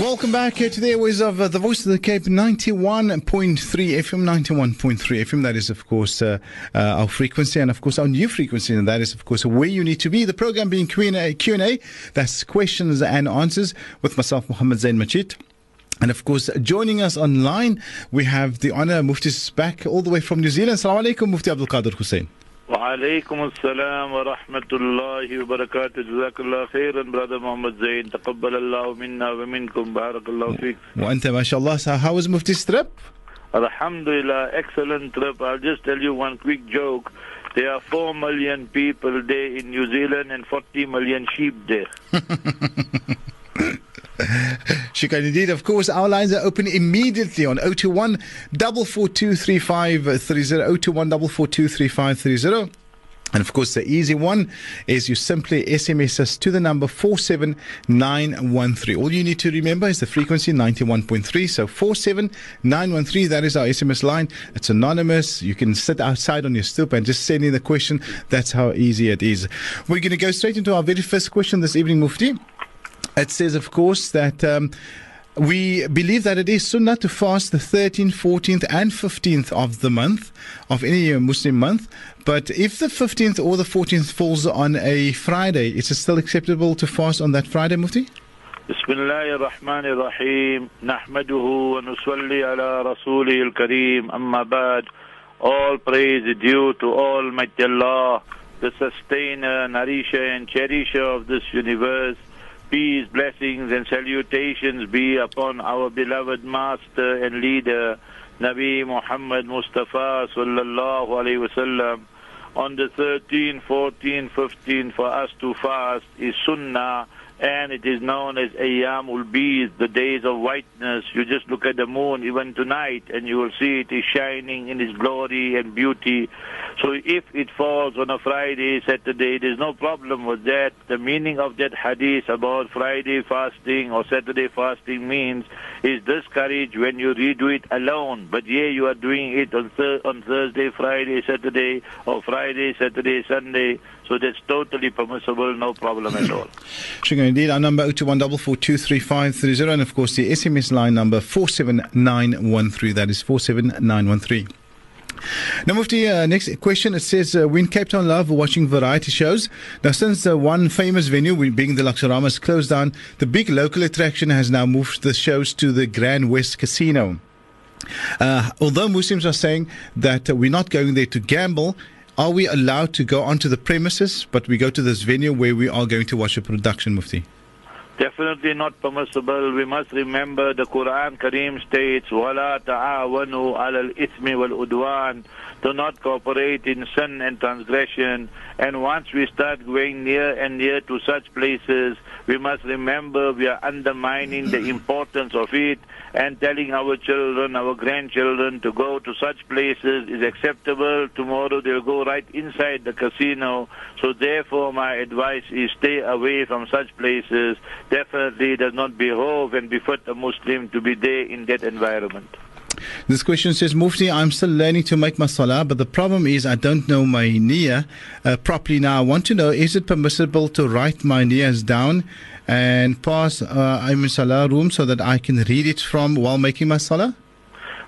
Welcome back to the airways of The Voice of the Cape, 91.3 FM, 91.3 FM. That is, of course, our frequency and, of course, our new frequency. And that is, of course, where you need to be. The program being Q&A. That's questions and answers with myself, Muhammad Zain Machid. And, of course, joining us online, we have the honor, Mufti's back all the way from New Zealand. Assalamu alaikum, Mufti Abdul Kader Hoosain. Wa alaykum assalam wa rahmatullahi wa barakatuh. Jazakallah khairan, brother Muhammad Zain. Taqabbalallahu minna wa minkum. Barakallahu feek. Wa anta, mashallah. So how was Mufti's trip? Alhamdulillah, excellent trip. I'll just tell you one quick joke. There are 4 million people there in New Zealand and 40 million sheep there. Shukran indeed. Of course, our lines are open immediately on 021-442-3530, 021-442-3530. And of course, the easy one is you simply SMS us to the number 47913. All you need to remember is the frequency 91.3. So 47913, that is our SMS line. It's anonymous. You can sit outside on your stoop and just send in the question. That's how easy it is. We're going to go straight into our very first question this evening, Mufti. It says, of course, that we believe that it is sunnah to fast the 13th, 14th and 15th of the month, of any Muslim month. But if the 15th or the 14th falls on a Friday, is it still acceptable to fast on that Friday, Mufti? Bismillahirrahmanirrahim. Nahmaduhu wa nusalli ala rasulihil kareem. Amma ba'd. All praise is due to Almighty Allah, the sustainer, nourisher and cherisher of this universe. Peace, blessings and salutations be upon our beloved master and leader, Nabi Muhammad Mustafa sallallahu alayhi wasallam. On the 13, 14, 15 for us to fast is sunnah, and it is known as Ayyamul Bid, the days of whiteness. You just look at the moon even tonight and you will see it is shining in its glory and beauty. So if it falls on a Friday, Saturday, there's no problem with that. The meaning of that hadith about Friday fasting or Saturday fasting means is discouraged when you redo it alone. But here you are doing it on Thursday, Friday, Saturday, or Friday, Saturday, Sunday. So that's totally permissible, no problem at all. Shukran indeed. Our number 021-442-3530, and of course the SMS line number 47913. That is 47913. Now, Mufti, next question. It says, we're in Cape Town, love, watching variety shows. Now, since one famous venue, being the Luxorama, is closed down, the big local attraction has now moved the shows to the Grand West Casino. Although Muslims are saying that we're not going there to gamble, are we allowed to go onto the premises, but we go to this venue where we are going to watch a production, Mufti? Definitely not permissible. We must remember the Quran Kareem states, وَلَا تَعَاوَنُوا عَلَى الْإِثْمِ وَالْعُدْوَانِ. Do not cooperate in sin and transgression. And once we start going near and near to such places, we must remember we are undermining the importance of it, and telling our children, our grandchildren to go to such places is acceptable. Tomorrow they'll go right inside the casino. So therefore my advice is stay away from such places. Definitely does not behove and befit a Muslim to be there in that environment. This question says, Mufti, I'm still learning to make my salah, but the problem is I don't know my niyyah properly. Now I want to know, is it permissible to write my niyahs down and pass in salah room so that I can read it from while making my salah?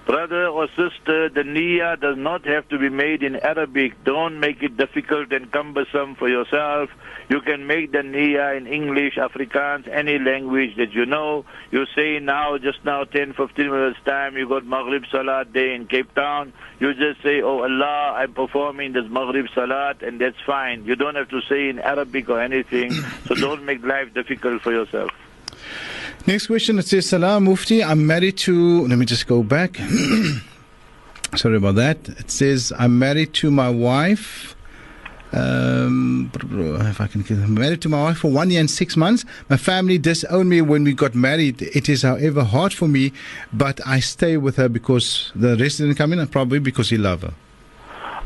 Brother or sister, the niyyah does not have to be made in Arabic. Don't make it difficult and cumbersome for yourself. You can make the niyyah in English, Afrikaans, any language that you know. You say now, just now, 10, 15 minutes time, you got Maghrib Salat day in Cape Town. You just say, oh Allah, I'm performing this Maghrib Salat, and that's fine. You don't have to say in Arabic or anything. So don't make life difficult for yourself. Next question, it says, Salam Mufti, I'm married to, let me just go back. Sorry about that. It says, I'm married to my wife If I can get them. Married to my wife for 1 year and 6 months. My family disowned me when we got married. It is, however, hard for me, but I stay with her because the rest didn't come in, and probably because he loved her.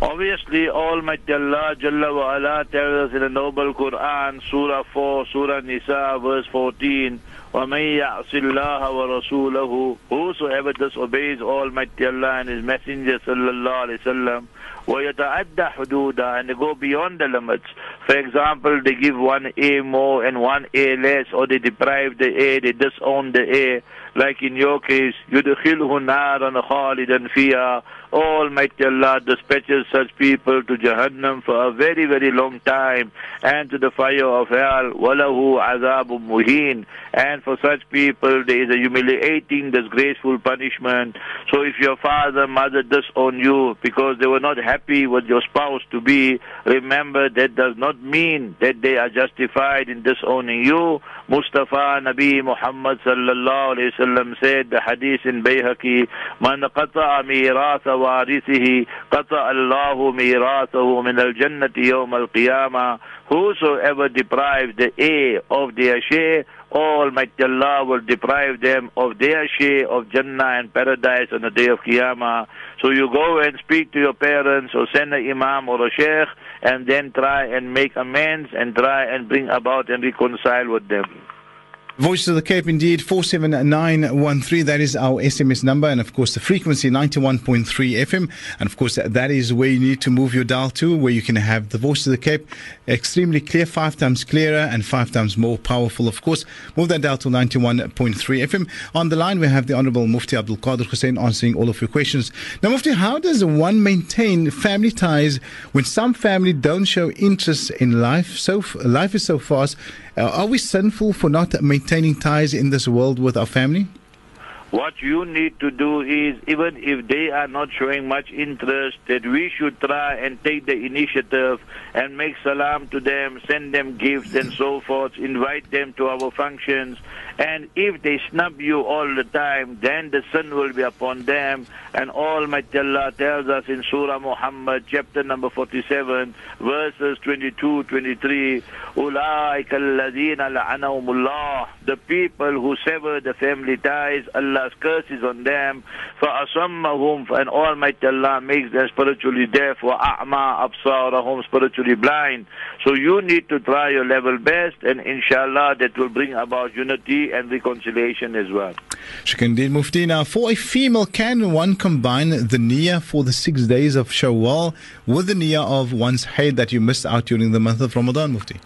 Obviously, Almighty Allah Jalla wa Ala tells us in the Noble Quran, Surah 4, Surah Nisa, verse 14, وَمَن يَعْصِ اللَّهَ وَرَسُولَهُ, whosoever disobeys Almighty Allah and His Messenger Sallallahu Alaihi Wasallam, وَيَتَعَدَّ حُدُودَهُ, and they go beyond the limits. For example, they give 1 A more and 1 A less, or they deprive the A, they disown the A. Like in your case, يُدْخِلْهُ نَارًا خَالِدًا فِيهَا, Almighty Allah dispatches such people to Jahannam for a very, very long time, and to the fire of hell, وَلَهُ عَذَابٌ مُهِينٌ, and for such people there is a humiliating, disgraceful punishment. So if your father, mother disown you because they were not happy with your spouse to be, remember that does not mean that they are justified in disowning you. Mustafa Nabi Muhammad Sallallahu Alaihi Wasallam said, the hadith in Bayhaqi, مَنْ قَطَعَ مِيرَاثَ وَارِثِهِ قَطَعَ اللَّهُ مِيرَاثَهُ مِنَ الْجَنَّةِ يَوْمَ الْقِيَامَةِ, whosoever deprived the A of their share, Almighty Allah will deprive them of their share of Jannah and Paradise on the day of Qiyamah. So you go and speak to your parents, or send an imam or a sheikh, and then try and make amends and try and bring about and reconcile with them. Voice of the Cape, indeed, 47913, that is our SMS number, and of course the frequency 91.3 FM, and of course that is where you need to move your dial to, where you can have the Voice of the Cape extremely clear, 5 times clearer and 5 times more powerful. Of course, move that dial to 91.3 FM. On the line we have the Honourable Mufti Abdul Kader Hoosain answering all of your questions. Now Mufti, how does one maintain family ties when some family don't show interest in life? So life is so fast. Are we sinful for not maintaining ties in this world with our family? What you need to do is, even if they are not showing much interest, that we should try and take the initiative and make salam to them, send them gifts and so forth, invite them to our functions. And if they snub you all the time, then the sin will be upon them. And Almighty Allah tells us in Surah Muhammad, chapter number 47, verses 22-23, أُولَٰئِكَ الَّذِينَ لَعَنَهُمُ اللَّهُ, the people who sever the family ties, Allah's curses on them, فَأَصَمَّهُمْ, and Almighty Allah makes them spiritually deaf, وَأَعْمَى أَبْصَارَهُمْ, spiritually blind. So you need to try your level best, and inshallah that will bring about unity and reconciliation as well. Shukran Mufti. Now, for a female, can one combine the niyyah for the 6 days of Shawwal with the niyyah of one's haid that you missed out during the month of Ramadan, Mufti?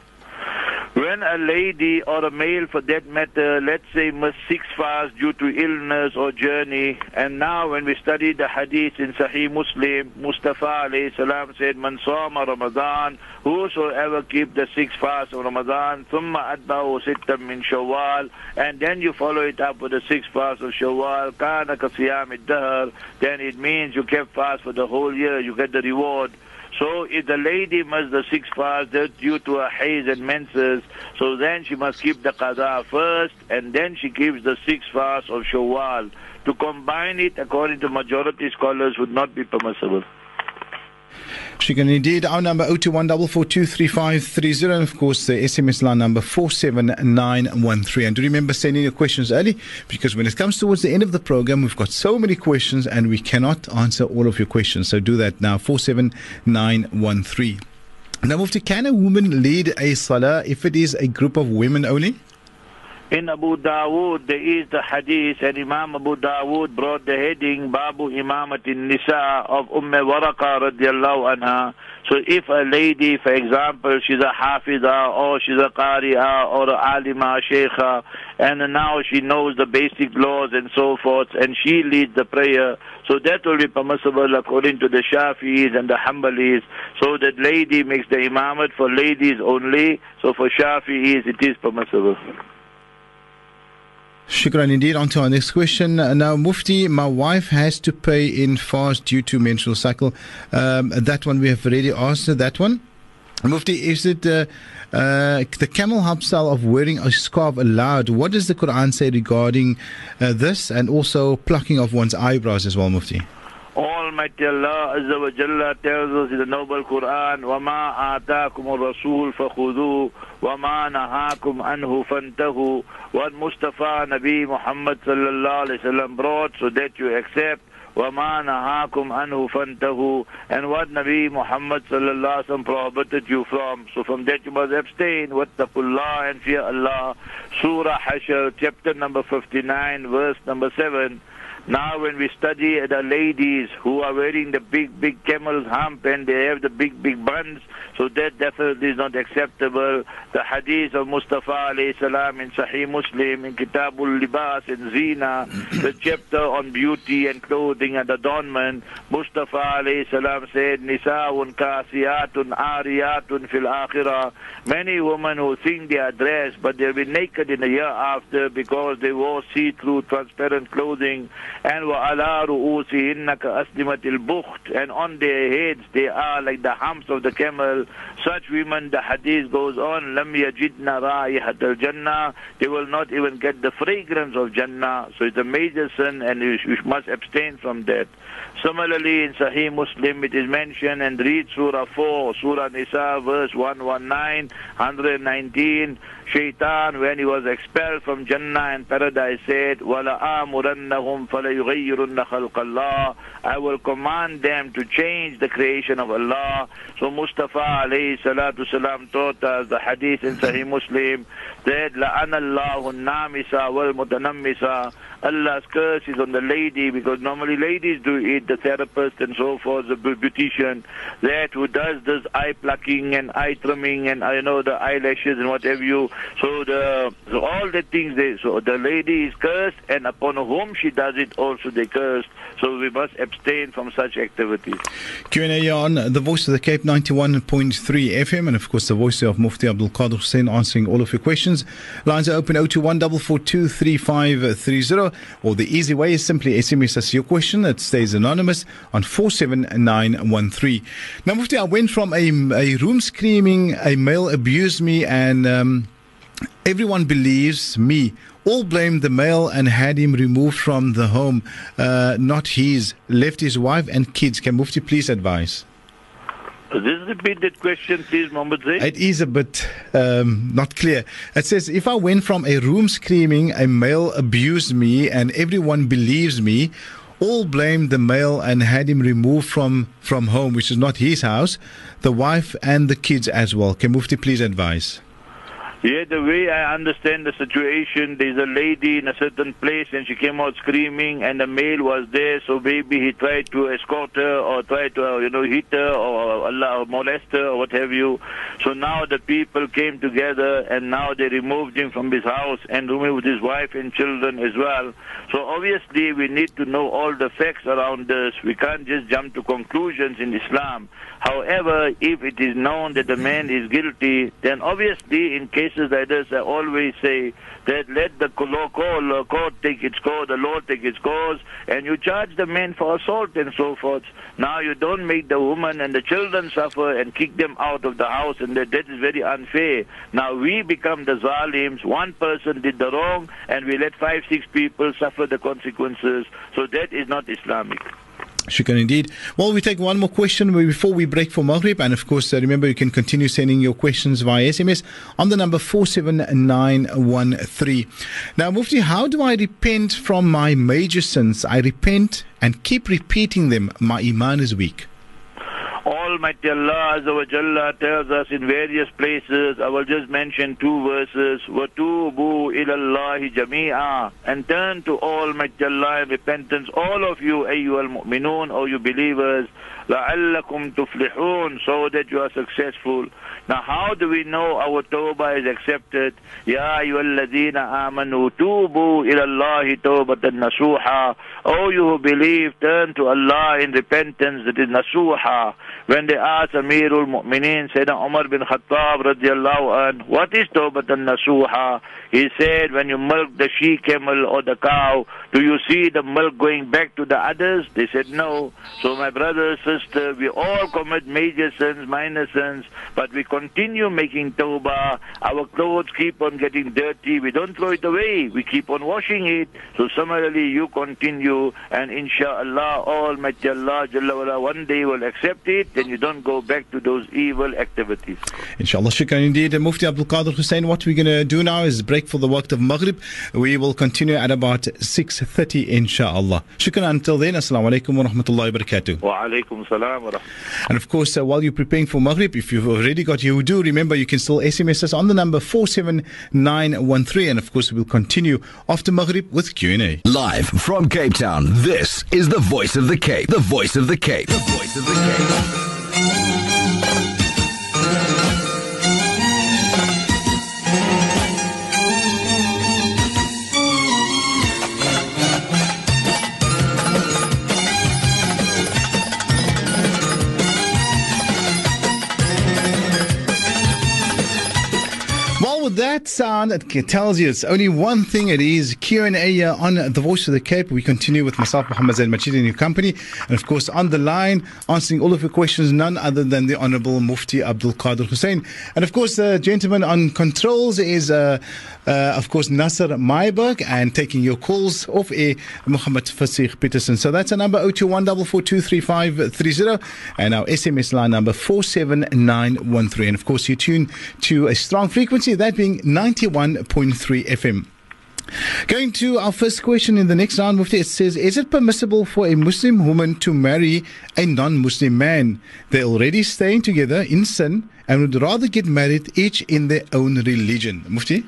When a lady, or a male for that matter, let's say missed 6 fasts due to illness or journey, and now when we study the hadith in Sahih Muslim, Mustafa alayhi salam said, Man sama Ramadan, whosoever keep the 6 fasts of Ramadan, thumma adba'u sittam min Shawwal, and then you follow it up with the 6 fasts of Shawwal, kana ka siyamid dahr, then it means you kept fast for the whole year, you get the reward. So if the lady must the 6 fasts due to her haze and menses, so then she must keep the qada first, and then she keeps the 6 fasts of Shawwal. To combine it, according to majority scholars, would not be permissible. Shukran indeed. Our number 02144235530, and of course the SMS line number 47913. And do remember sending your questions early, because when it comes towards the end of the program, we've got so many questions and we cannot answer all of your questions. So do that now, 47913. Now Mufti, can a woman lead a salah if it is a group of women only? In Abu Dawood, there is the hadith, and Imam Abu Dawood brought the heading, Babu Imamatin Nisa, of Waraqa radiallahu anha. So if a lady, for example, she's a hafidah, or she's a qari'ah, or a alima, sheikha, and now she knows the basic laws and so forth, and she leads the prayer, so that will be permissible according to the Shafi'is and the Hanbalis. So that lady makes the imamat for ladies only, so for Shafi'is it is permissible. Shukran indeed. On to our next question. Now Mufti, my wife has to pay in fast due to menstrual cycle. That one we have already answered that one. Mufti, is it the camel hapsal of wearing a scarf allowed? What does the Quran say regarding this, and also plucking of one's eyebrows as well, Mufti? All Almighty Allah Azza wa Jalla tells us in the Noble Quran, وَمَا آتَاكُمُ الرَّسُولُ فَخُذُوهُ وَمَا نَهَاكُمْ عَنْهُ فَانْتَهُوا. What Mustafa Nabi Muhammad sallallahu alayhi wa sallam brought, so that you accept. وَمَا نَهَاكُمْ عَنْهُ فَانْتَهُوا. And what Nabi Muhammad sallallahu alayhi wa sallam prohibited you from, so from that you must abstain. وَاتَّقُوا اللَّهَ, and fear Allah. Surah Hashr, chapter number 59, verse number 7. Now when we study the ladies who are wearing the big camel's hump and they have the big buns, so that definitely is not acceptable. The hadith of Mustafa alayhi salam in Sahih Muslim, in Kitabul Libas, in Zina, the chapter on beauty and clothing and adornment, Mustafa alayhi salam said, Nisa'un kasiyatun ariyatun fil akhirah. Many women who think they are dressed, but they'll be naked in the year after because they wore see-through transparent clothing. And وَعَلَىٰ رُؤُوسِهِنَّ كَأَسْلِمَةِ الْبُخْتِ, and on their heads they are like the humps of the camel. Such women, the hadith goes on, لَمْ يَجِدْنَا رَائِحَةَ الْجَنَّةِ, they will not even get the fragrance of Jannah. So it's a major sin and you must abstain from that. Similarly, in Sahih Muslim it is mentioned, and read Surah 4, Surah Nisa, verse 119, 119, Shaitan, when he was expelled from Jannah and Paradise, said, وَلَآمُرَنَّهُمْ فَلَيُغَيِّرُنَّ خَلْقَ اللَّهِ, I will command them to change the creation of Allah. So Mustafa alayhi salatu salam taught us the hadith in Sahih Muslim that لَأَنَ اللَّهُ النَّامِسَ وَالْمُتَنَمِّسَ, Allah's curse is on the lady, because normally ladies do it, the therapist and so forth, the beautician, that who does this eye plucking and eye trimming and the eyelashes and whatever you. So all the things so the lady is cursed, and upon whom she does it also they cursed. So we must abstain from such activities. Q&A on The Voice of the Cape 91.3 FM, and of course the voice of Mufti Abdul Kader Hoosain answering all of your questions. Lines are open 021 442 3530, or the easy way is simply SMS us your question. That stays anonymous on 47913. Now Mufti, I went from a room screaming, a male abused me, and everyone believes me. All blamed the male and had him removed from the home. Not his. Left his wife and kids. Can Mufti please advise? Just repeat that question, please, Muhammad Zain. It is a bit not clear. It says, if I went from a room screaming, a male abused me and everyone believes me, all blamed the male and had him removed from home, which is not his house, the wife and the kids as well. Can Mufti please advise? Yeah, the way I understand the situation, there's a lady in a certain place and she came out screaming and the male was there, so maybe he tried to escort her or tried to, hit her or molest her or what have you. So now the people came together and now they removed him from his house and removed his wife and children as well. So obviously we need to know all the facts around this. We can't just jump to conclusions in Islam. However, if it is known that the man is guilty, then obviously in case like this, I always say that let the court take its course, the law take its course, and you charge the men for assault and so forth. Now you don't make the woman and the children suffer and kick them out of the house, and that is very unfair. Now we become the zalims. One person did the wrong, and we let 5-6 people suffer the consequences. So that is not Islamic. Shukran indeed. Well, we take one more question before we break for Maghrib. And of course, remember you can continue sending your questions via SMS on the number 47913. Now, Mufti, how do I repent from my major sins? I repent and keep repeating them. My iman is weak. Almighty Allah Azza wa Jalla tells us in various places, I will just mention two verses, وَتُوبُوا إِلَى اللَّهِ جَمِيعًا, and turn to Almighty Allah in repentance, all of you, أَيُّهَا الْمُؤْمِنُونَ, O you believers, لَعَلَّكُمْ تُفْلِحُونَ, so that you are successful. Now how do we know our tawbah is accepted? يَا أَيُّهَا الَّذِينَ آمَنُوا تُوبُوا إِلَى اللَّهِ تَوْبَةً نَصُوحًا, O you who believe, turn to Allah in repentance, that is nasuha. When when they asked Amirul Mu'mineen Sayyidina Umar bin Khattab radiallahu anh, what is Tawbatan Nasuha? He said, when you milk the she-camel or the cow, do you see the milk going back to the others? They said no. So my brother, sister, we all commit major sins, minor sins, but we continue making Tawbah. Our clothes keep on getting dirty. We don't throw it away. We keep on washing it. So similarly, you continue, and inshallah, Almighty Allah Jalla Wala, one day will accept it, then you don't go back to those evil activities. Inshallah, shukran indeed. Mufti Abdul Kader Hoosain, what we're going to do now is break for the waqt of Maghrib. We will continue at about 6:30, inshallah. Shukran until then. Assalamu alaikum wa rahmatullahi wa barakatuh. Wa alaikum salam wa rahmatullahi. And of course, while you're preparing for Maghrib, if you've already got your wudu, remember you can still SMS us on the number 47913. And of course, we'll continue after Maghrib with Q&A. Live from Cape Town, this is The Voice of the Cape. The Voice of the Cape. The Voice of the Cape. That sound, it tells you it's only one thing. It is Q&A on The Voice of the Cape. We continue with myself, Muhammad Zain Machid, in your company. And of course, on the line, answering all of your questions, none other than the Honorable Mufti Abdul Kader Hoosain. And of course, the gentleman on controls is, of course, Nasser Mayberg. And taking your calls off air, Muhammad Fasig Peterson. So that's a number 02144235530. And our SMS line number 47913. And of course, you tune to a strong frequency, that being 91.3 FM. Going to our first question in the next round, Mufti. It says, is it permissible for a Muslim woman to marry a non-Muslim man? They're already staying together in sin and would rather get married each in their own religion. Mufti?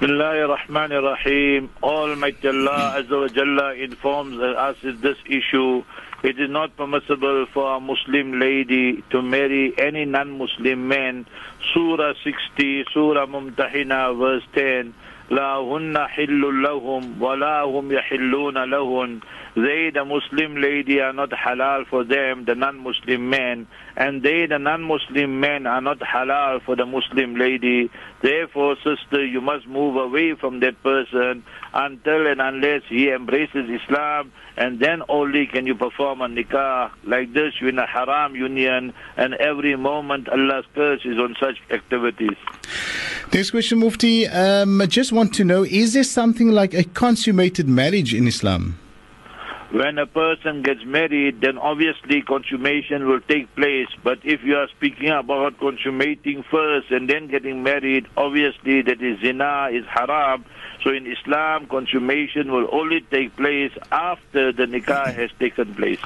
Bismillahirrahmanirrahim. Almighty Allah Azza wa Jalla informs us of this issue. It is not permissible for a Muslim lady to marry any non-Muslim man. Surah 60, Surah Mumtahina, verse 10. La hunna hillun lahum, wa la hum yahilluna lahun. They, the Muslim lady, are not halal for them, the non-Muslim men, and they, the non-Muslim men, are not halal for the Muslim lady. Therefore, sister, you must move away from that person until and unless he embraces Islam, and then only can you perform a nikah. Like this, you're in a haram union, and every moment Allah's curse is on such activities. Next question, Mufti. I just want to know, is there something like a consummated marriage in Islam? When a person gets married, then obviously consummation will take place. But if you are speaking about consummating first and then getting married, obviously that is zina, is haram. So in Islam, consummation will only take place after the nikah has taken place.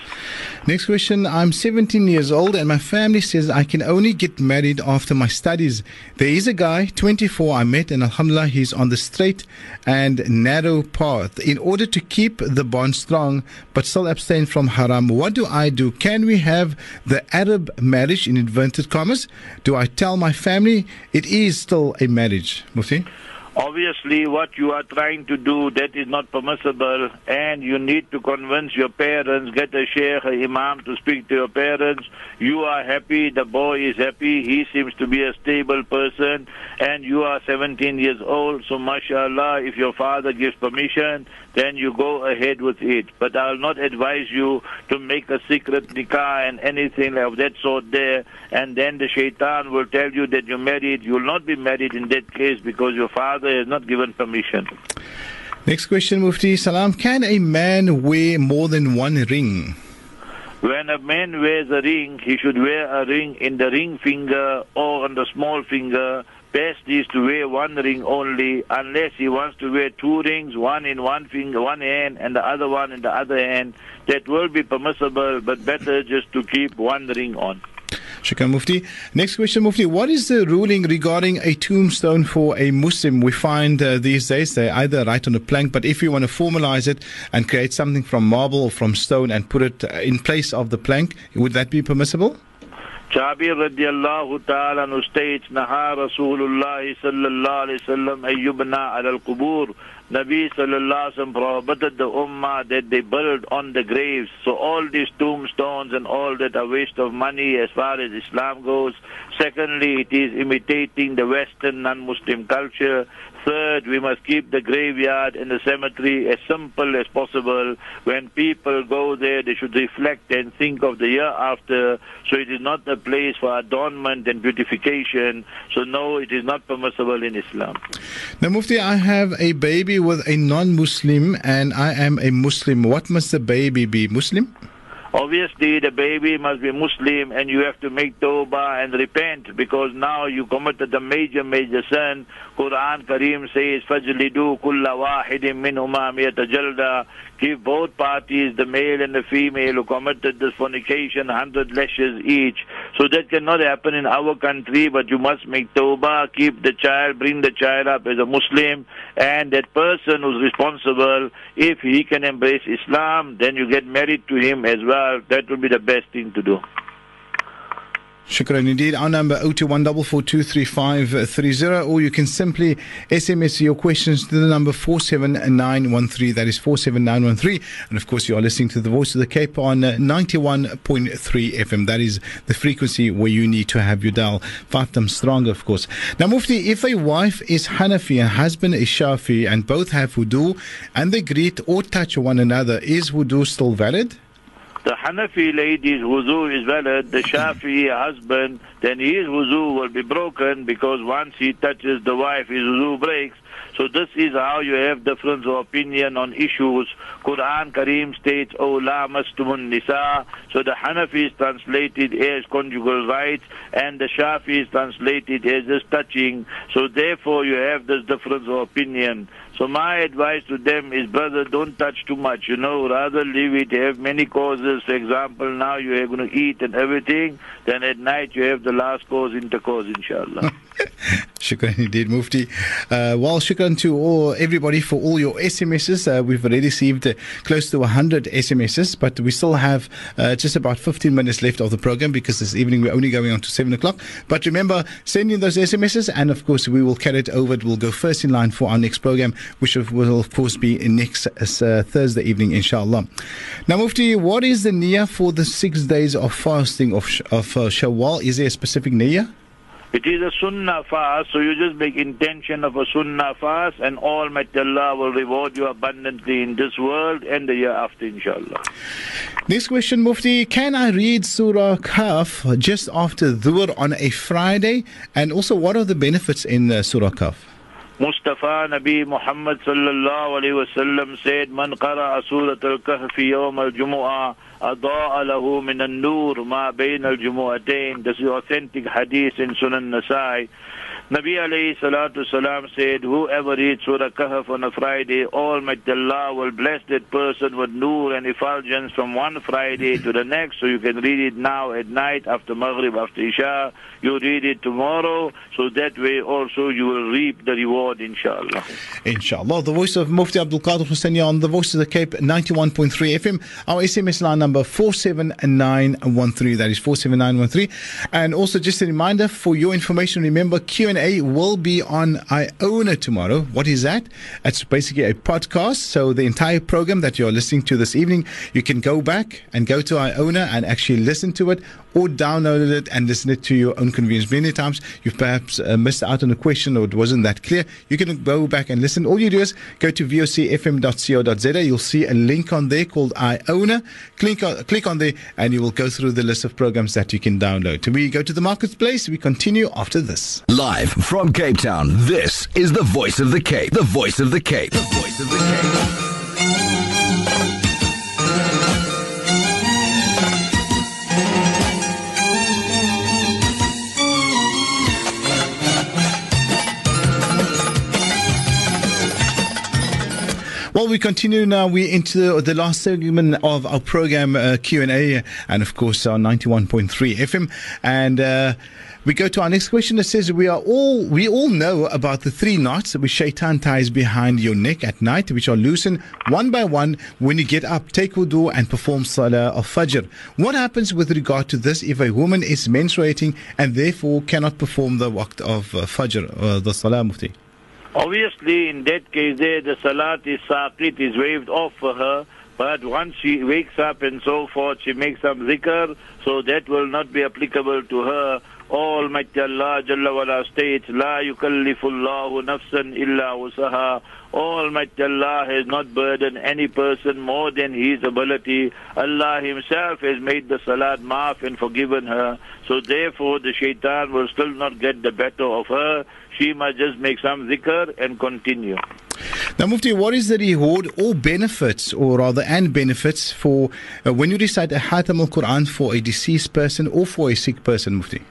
Next question. I'm 17 years old and my family says I can only get married after my studies. There is a guy, 24, I met, and alhamdulillah, he's on the straight and narrow path. In order to keep the bond strong but still abstain from haram, what do I do? Can we have the Arab marriage in inverted commas? Do I tell my family it is still a marriage? Mufti? Obviously, what you are trying to do, that is not permissible, and you need to convince your parents, get a sheikh, an imam to speak to your parents. You are happy, the boy is happy, he seems to be a stable person, and you are 17 years old, so mashallah, if your father gives permission, then you go ahead with it. But I will not advise you to make a secret nikah and anything of that sort there, and then the shaitan will tell you that you're married. You will not be married in that case because your father is not given permission. Next question, Mufti. Salam. Can a man wear more than one ring? When a man wears a ring, he should wear a ring in the ring finger or on the small finger. Best is to wear one ring only, unless he wants to wear two rings, one in one finger, one hand, and the other one in the other hand. That will be permissible, but better just to keep one ring on. Shukran, Mufti. Next question, Mufti. What is the ruling regarding a tombstone for a Muslim? We find these days they either write on a plank, but if you want to formalize it and create something from marble or from stone and put it in place of the plank, would that be permissible? Jabir radiallahu ta'ala states, Naha Rasulullah sallallahu alayhi wa sallam ayyubna ala al-qubur. Nabi Sallallahu Alaihi Wasallam prohibited the Ummah that they build on the graves. So all these tombstones and all that are waste of money as far as Islam goes. Secondly, it is imitating the Western non-Muslim culture. Third, we must keep the graveyard and the cemetery as simple as possible. When people go there, they should reflect and think of the year after. So it is not a place for adornment and beautification. So no, it is not permissible in Islam. Now, Mufti, I have a baby with a non-Muslim and I am a Muslim. What must the baby be? Muslim? Obviously, the baby must be Muslim and you have to make tawbah and repent because now you committed a major, major sin. Quran Kareem says, فَجْلِدُوا كُلَّ وَاحِدٍ مِّنْهُمَا مِئَةَ جَلْدَةٍ. Give both parties, the male and the female who committed this fornication, 100 lashes each. So that cannot happen in our country, but you must make tawbah, keep the child, bring the child up as a Muslim, and that person who's responsible, if he can embrace Islam, then you get married to him as well. That would be the best thing to do. Shukran indeed. Our number 021 442 3530, or you can simply SMS your questions to the number 47913. That is 47913. And of course, you are listening to The Voice of the Cape on 91.3 FM. That is the frequency where you need to have your dial 5 times stronger, of course. Now, Mufti, if a wife is Hanafi and husband is Shafi and both have wudu and they greet or touch one another, is wudu still valid? The Hanafi lady's wuzu is valid. The Shafi husband, then his wuzu will be broken because once he touches the wife, his wuzu breaks. So this is how you have difference of opinion on issues. Quran Kareem states, O la mastumun nisa. So the Hanafi is translated as conjugal rights and the Shafi is translated as just touching. So therefore you have this difference of opinion. So my advice to them is, brother, don't touch too much, you know, rather leave it. You have many causes. For example, now you are going to eat and everything. Then at night you have the last cause, intercourse, inshallah. Shukran indeed, Mufti. Well, shukran to everybody for all your SMSs. We've already received close to 100 SMSs, but we still have just about 15 minutes left of the program because this evening we're only going on to 7 o'clock. But remember, send in those SMSs and, of course, we will carry it over. We'll go first in line for our next program, which will, of course, be next Thursday evening, inshallah. Now, Mufti, what is the niyyah for the 6 days of fasting of Shawwal? Is there a specific niyyah? It is a sunnah fast, so you just make intention of a sunnah fast and Almighty Allah will reward you abundantly in this world and the year after, inshallah. Next question, Mufti. Can I read Surah Kaf just after Dhuhr on a Friday? And also, what are the benefits in Surah Kaf? Mustafa Nabi Muhammad Sallallahu Alaihi Wasallam said, Man qara'a Surat al-Kahfi yawm al-Jumu'ah, Adaa lahu min al-Nur ma bayn al-Jumu'atayn. This is authentic hadith in Sunan Nasai. Nabi alayhi salatu salam said, whoever reads Surah Kahf on a Friday, Almighty Allah will bless that person with nur and effulgence from one Friday to the next. So you can read it now at night after Maghrib, after Isha. You read it tomorrow. So that way also you will reap the reward, inshallah. Inshallah. The voice of Mufti Abdul Kader Hoosain on The Voice of the Cape 91.3 FM. Our SMS line number 47913. That is 47913. And also just a reminder for your information, remember Q&A will be on Iona tomorrow. What is that? It's basically a podcast. So the entire program that you're listening to this evening, you can go back and go to Iona and actually listen to it or download it and listen it to your own convenience. Many times you've perhaps missed out on a question or it wasn't that clear. You can go back and listen. All you do is go to vocfm.co.za. You'll see a link on there called Iona. Click on there and you will go through the list of programs that you can download. We go to the marketplace. We continue after this. Live from Cape Town, this is The Voice of the Cape. The Voice of the Cape. The Voice of the Cape. Well, we continue now. We're into the last segment of our program, Q&A, and of course our 91.3 FM. And we go to our next question that says, we all know about the 3 knots which shaitan ties behind your neck at night, which are loosened one by one when you get up, take wudu and perform salah of fajr. What happens with regard to this if a woman is menstruating and therefore cannot perform the waqt of fajr, the salah, Mufti? Obviously, in that case, there, the salat is saqit, is waived off for her. But once she wakes up and so forth, she makes some zikr, so that will not be applicable to her. Almighty Allah Jalla Wala states, La yukallifullahu nafsan illa usaha. Almighty Allah has not burdened any person more than his ability. Allah himself has made the salat maaf and forgiven her. So therefore the shaitan will still not get the better of her. She must just make some zikr and continue. Now Mufti, what is the reward or benefits, or rather and benefits for when you recite a Hatam al-Quran for a deceased person or for a sick person, Mufti?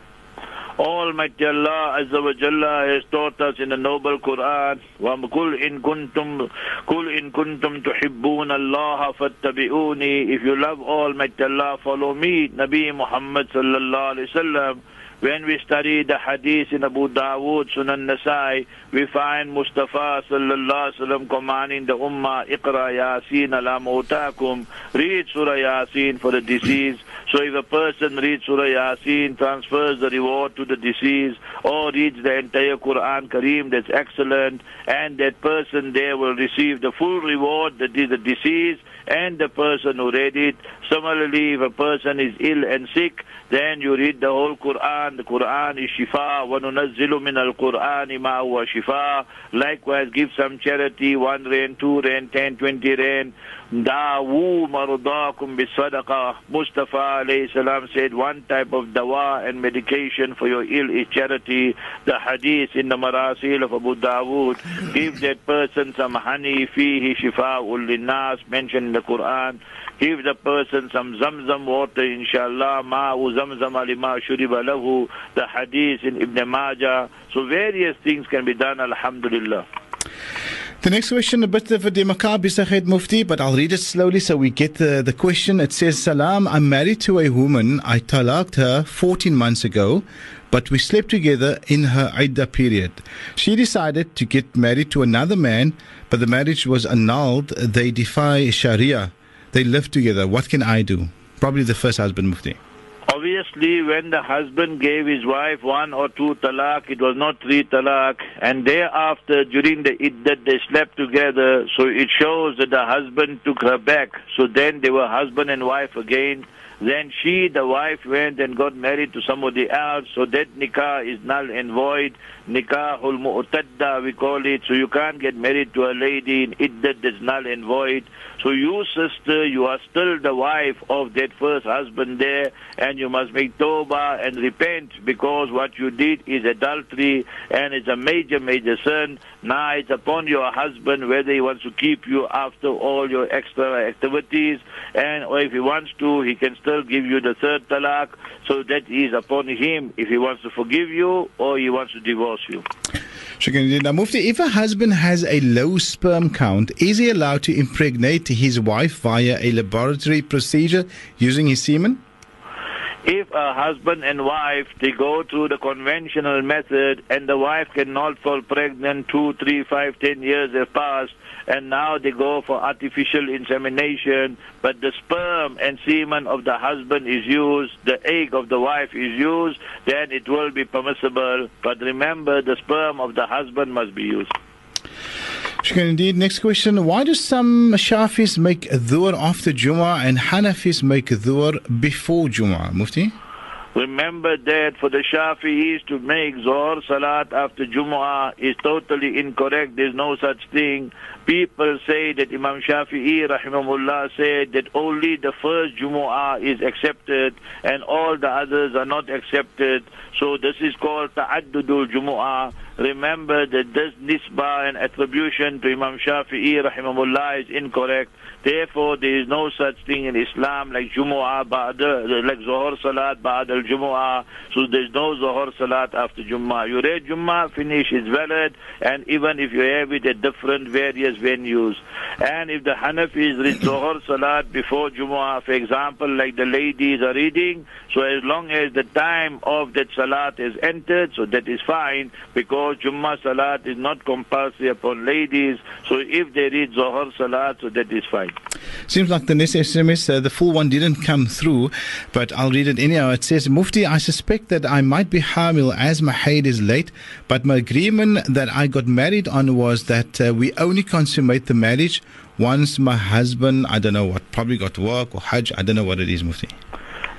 Almighty Allah Azza wa Jalla has taught us in the noble Quran, Qul in kuntum tuhibbuna Allah fattabi'uni. If you love Almighty Allah, follow me, Nabi Muhammad sallallahu alaihi wasallam. When we study the hadith in Abu Dawood, Sunan Nasai, we find Mustafa sallallahu alaihi wasallam commanding the ummah, Iqra Yasin ala mautakum, read Surah Yasin for the deceased. So if a person reads Surah Yasin, transfers the reward to the deceased, or reads the entire Quran Kareem, that's excellent, and that person there will receive the full reward, that is the deceased and the person who read it. Similarly, if a person is ill and sick, then you read the whole Quran. The Quran is shifa. وَنُنَزِّلُ مِنَ الْقُرْآنِ مَا هُوَ shifa. Likewise, give some charity, 1 rand, 2 rand, 10, 20 rand. Dawu marudakum bisadaqa. Mustafa alayhi salam said, one type of dawa and medication for your ill is charity. The hadith in the Marasil of Abu Dawood, give that person some honey, fihi shifa'ul linnas, mentioned in the Quran. Give the person some zamzam water, inshallah, ma'u zamzam alima shuriba lahu, the hadith in Ibn Majah. So various things can be done, alhamdulillah. The next question, a bit of a demakabi, Mufti, but I'll read it slowly so we get the question. It says, Salam, I'm married to a woman. I talaqed her 14 months ago, but we slept together in her iddah period. She decided to get married to another man, but the marriage was annulled. They defy Sharia. They live together. What can I do? Probably the first husband, Mufti. Obviously, when the husband gave his wife 1 or 2 talaq, it was not 3 talaq. And thereafter, during the iddat, they slept together. So it shows that the husband took her back. So then they were husband and wife again. Then she, the wife, went and got married to somebody else. So that nikah is null and void. Nikahul mu'tadda, we call it. So you can't get married to a lady in iddat that's null and void. So you, sister, you are still the wife of that first husband there, and you must make tawbah and repent, because what you did is adultery, and it's a major, major sin. Now it's upon your husband whether he wants to keep you after all your extra activities, and or if he wants to, he can still give you the 3rd talaq. So that is upon him, if he wants to forgive you or he wants to divorce you. Now, Mufti, if a husband has a low sperm count, is he allowed to impregnate his wife via a laboratory procedure using his semen? If a husband and wife, they go through the conventional method, and the wife cannot fall pregnant, 2, 3, 5, 10 years have passed, and now they go for artificial insemination, but the sperm and semen of the husband is used, the egg of the wife is used, then it will be permissible. But remember, the sperm of the husband must be used. Shukran indeed. Next question. Why do some Shafis make dhuhr after Jumu'ah and Hanafis make dhuhr before Jumu'ah, Mufti? Remember that for the Shafi'is to make Zohar Salat after Jumu'ah is totally incorrect. There's no such thing. People say that Imam Shafi'i rahimahullah said that only the first Jumu'ah is accepted and all the others are not accepted. So this is called Ta'addudul Jumu'ah. Remember that this nisbah and attribution to Imam Shafi'i rahimahullah is incorrect. Therefore, there is no such thing in Islam like Jumu'ah, like Zohar Salat, Ba'ad al-Jumu'ah. So there's no Zohar Salat after Jumu'ah. You read Jumu'ah, finish, is valid, and even if you have it at different various venues. And if the Hanafis read Zohar Salat before Jumu'ah, for example, like the ladies are reading, so as long as the time of that Salat is entered, so that is fine, because now Jummah Salat is not compulsory upon ladies, so if they read Zohar Salat, so that is fine. Seems like the next SMS, the full one didn't come through, but I'll read it anyhow. It says, Mufti, I suspect that I might be hamil as my haid is late, but my agreement that I got married on was that we only consummate the marriage once my husband, I don't know what, probably got work or Hajj, I don't know what it is, Mufti.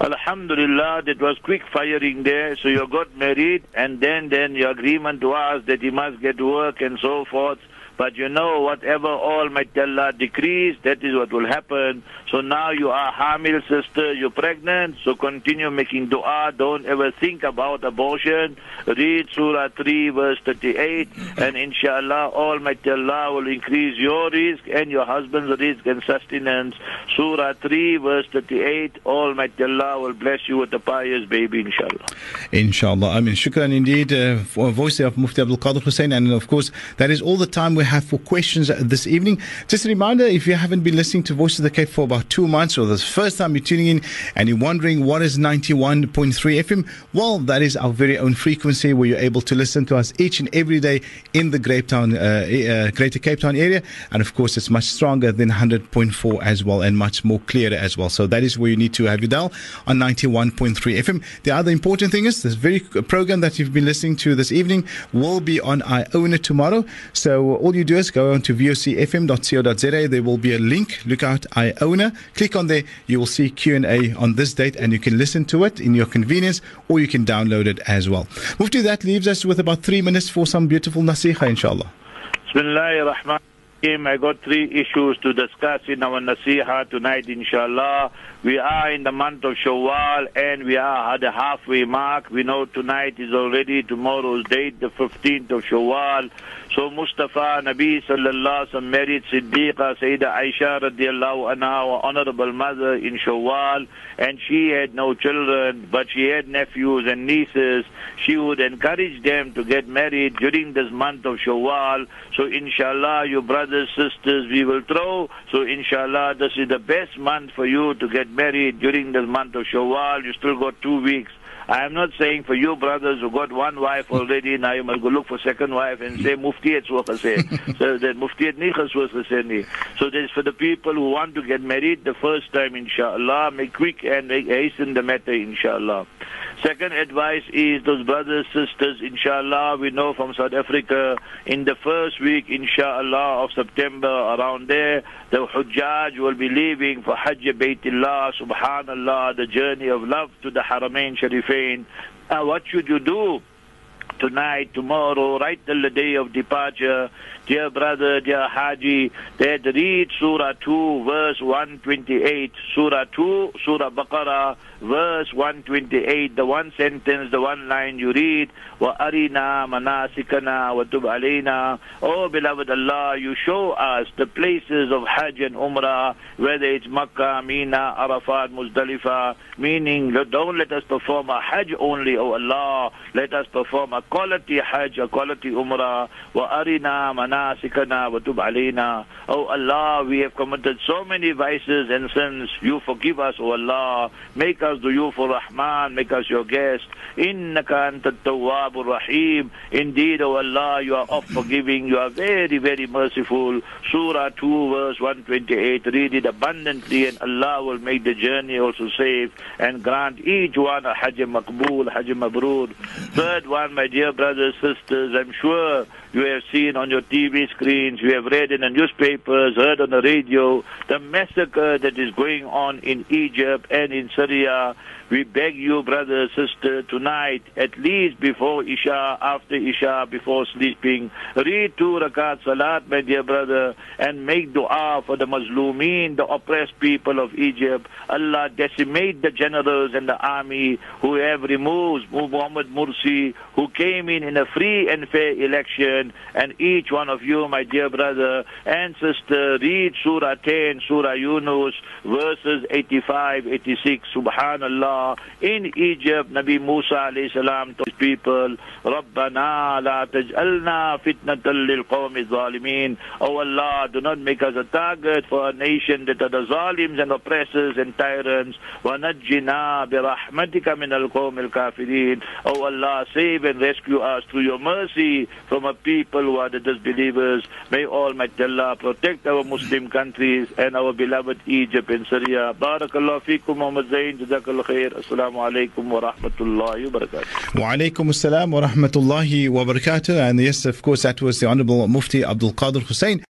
Alhamdulillah, that was quick firing there. So you got married, and then your agreement was that you must get work and so forth. But you know, whatever Almighty Allah decrees, that is what will happen. So now you are hamil, sister, you're pregnant, so continue making dua. Don't ever think about abortion. Read Surah 3, verse 38, and inshallah, Almighty Allah will increase your risk and your husband's risk and sustenance. Surah 3, verse 38, Almighty Allah will bless you with a pious baby, inshallah. Inshallah. I mean, shukran indeed for a voice of Mufti Abdul Kader Hoosain, and of course, that is all the time we have for questions this evening. Just a reminder, if you haven't been listening to Voice of the Cape for about 2 months, or the first time you're tuning in and you're wondering what is 91.3 FM, well, that is our very own frequency where you're able to listen to us each and every day in the Greater Cape Town area, and of course it's much stronger than 100.4 as well, and much more clearer as well. So that is where you need to have your dial on 91.3 FM. The other important thing is this very program that you've been listening to this evening will be on iOWN It tomorrow. So all you do is go on to vocfm.co.za. There will be a link. Look out, iOWN. Click on there. You will see Q&A on this date, and you can listen to it in your convenience, or you can download it as well. Mufti, that leaves us with about 3 minutes for some beautiful nasiha, inshallah. Bismillahir Rahman. I got 3 issues to discuss in our nasiha tonight, inshallah. We are in the month of Shawwal, and we are at the halfway mark. We know tonight is already tomorrow's date, the 15th of Shawwal. So Mustafa, Nabi sallallahu alaihi wasallam married Siddiqa, Sayyida Aisha radiallahu anha, our honorable mother, in Shawwal, and she had no children, but she had nephews and nieces. She would encourage them to get married during this month of Shawwal. So inshallah, you brothers, sisters, we will throw. So inshallah, this is the best month for you to get married during this month of Shawwal. You still got 2 weeks. I am not saying for you brothers who got 1 wife already, now you must go look for 2nd wife and say Mufti it's worth a say. So that Mufti it nikhas was a say. So this is for the people who want to get married the first time, inshallah. Make quick and make hasten the matter, inshallah. 2nd advice is those brothers, sisters, inshallah, we know from South Africa, in the 1st week, inshallah, of September, around there, the Hujjaj will be leaving for Hajj Baytillah, subhanallah, the journey of love to the Haramain Sharifain. What should you do? Tonight, tomorrow, right till the day of departure, dear brother, dear Haji, that read Surah 2, verse 128. Surah 2, Surah Baqarah, verse 128. The one sentence, the one line you read, Wa arina manasikana wa tub alayna. Oh, beloved Allah, you show us the places of Hajj and Umrah, whether it's Makkah, Mina, Arafat, Muzdalifah, meaning don't let us perform a Hajj only, O Allah, let us perform a quality Hajj, a quality Umrah. Wa arina manasikana wa tub alayna. Oh Allah, we have committed so many vices and sins. You forgive us, O Allah. Make us duyuf Rahman. Make us your guest. Innaka anta tawwabur rahim. Indeed, O Allah, you are oft forgiving. You are very, very merciful. Surah 2, verse 128. Read it abundantly, and Allah will make the journey also safe and grant each one a Hajj Maqbool, Hajj Mabrur. 3rd one, my dear brothers, sisters, I'm sure you have seen on your TV screens, you have read in the newspapers, heard on the radio, the massacre that is going on in Egypt and in Syria. We beg you, brother, sister, tonight, at least before Isha, after Isha, before sleeping, read 2 rakat salat, my dear brother, and make dua for the Mazlumeen, the oppressed people of Egypt. Allah, decimate the generals and the army who have removed Muhammad Mursi, who came in a free and fair election, children, and each one of you, my dear brother and sister, read Surah 10, Surah Yunus, verses 85, 86. Subhanallah, in Egypt, Nabi Musa alayhi salam told his people, Rabbana la taj'alna fitnatan lil qawmi zalimin. Oh Allah, do not make us a target for a nation that are the zalims and oppressors and tyrants. Wa najjina bi rahmatika min al qawmi al kafirin. Oh Allah, save and rescue us through your mercy from a people who are the disbelievers. May Almighty Allah protect our Muslim countries and our beloved Egypt and Syria. Barakallah feekum, Muhammad Zain. Jazakallah khair. Assalamu alaikum wa rahmatullahi wa barakatuh. Wa alaikum assalam wa rahmatullahi wa barakatuh. And yes, of course, that was the Honorable Mufti Abdul Kader Hoosain.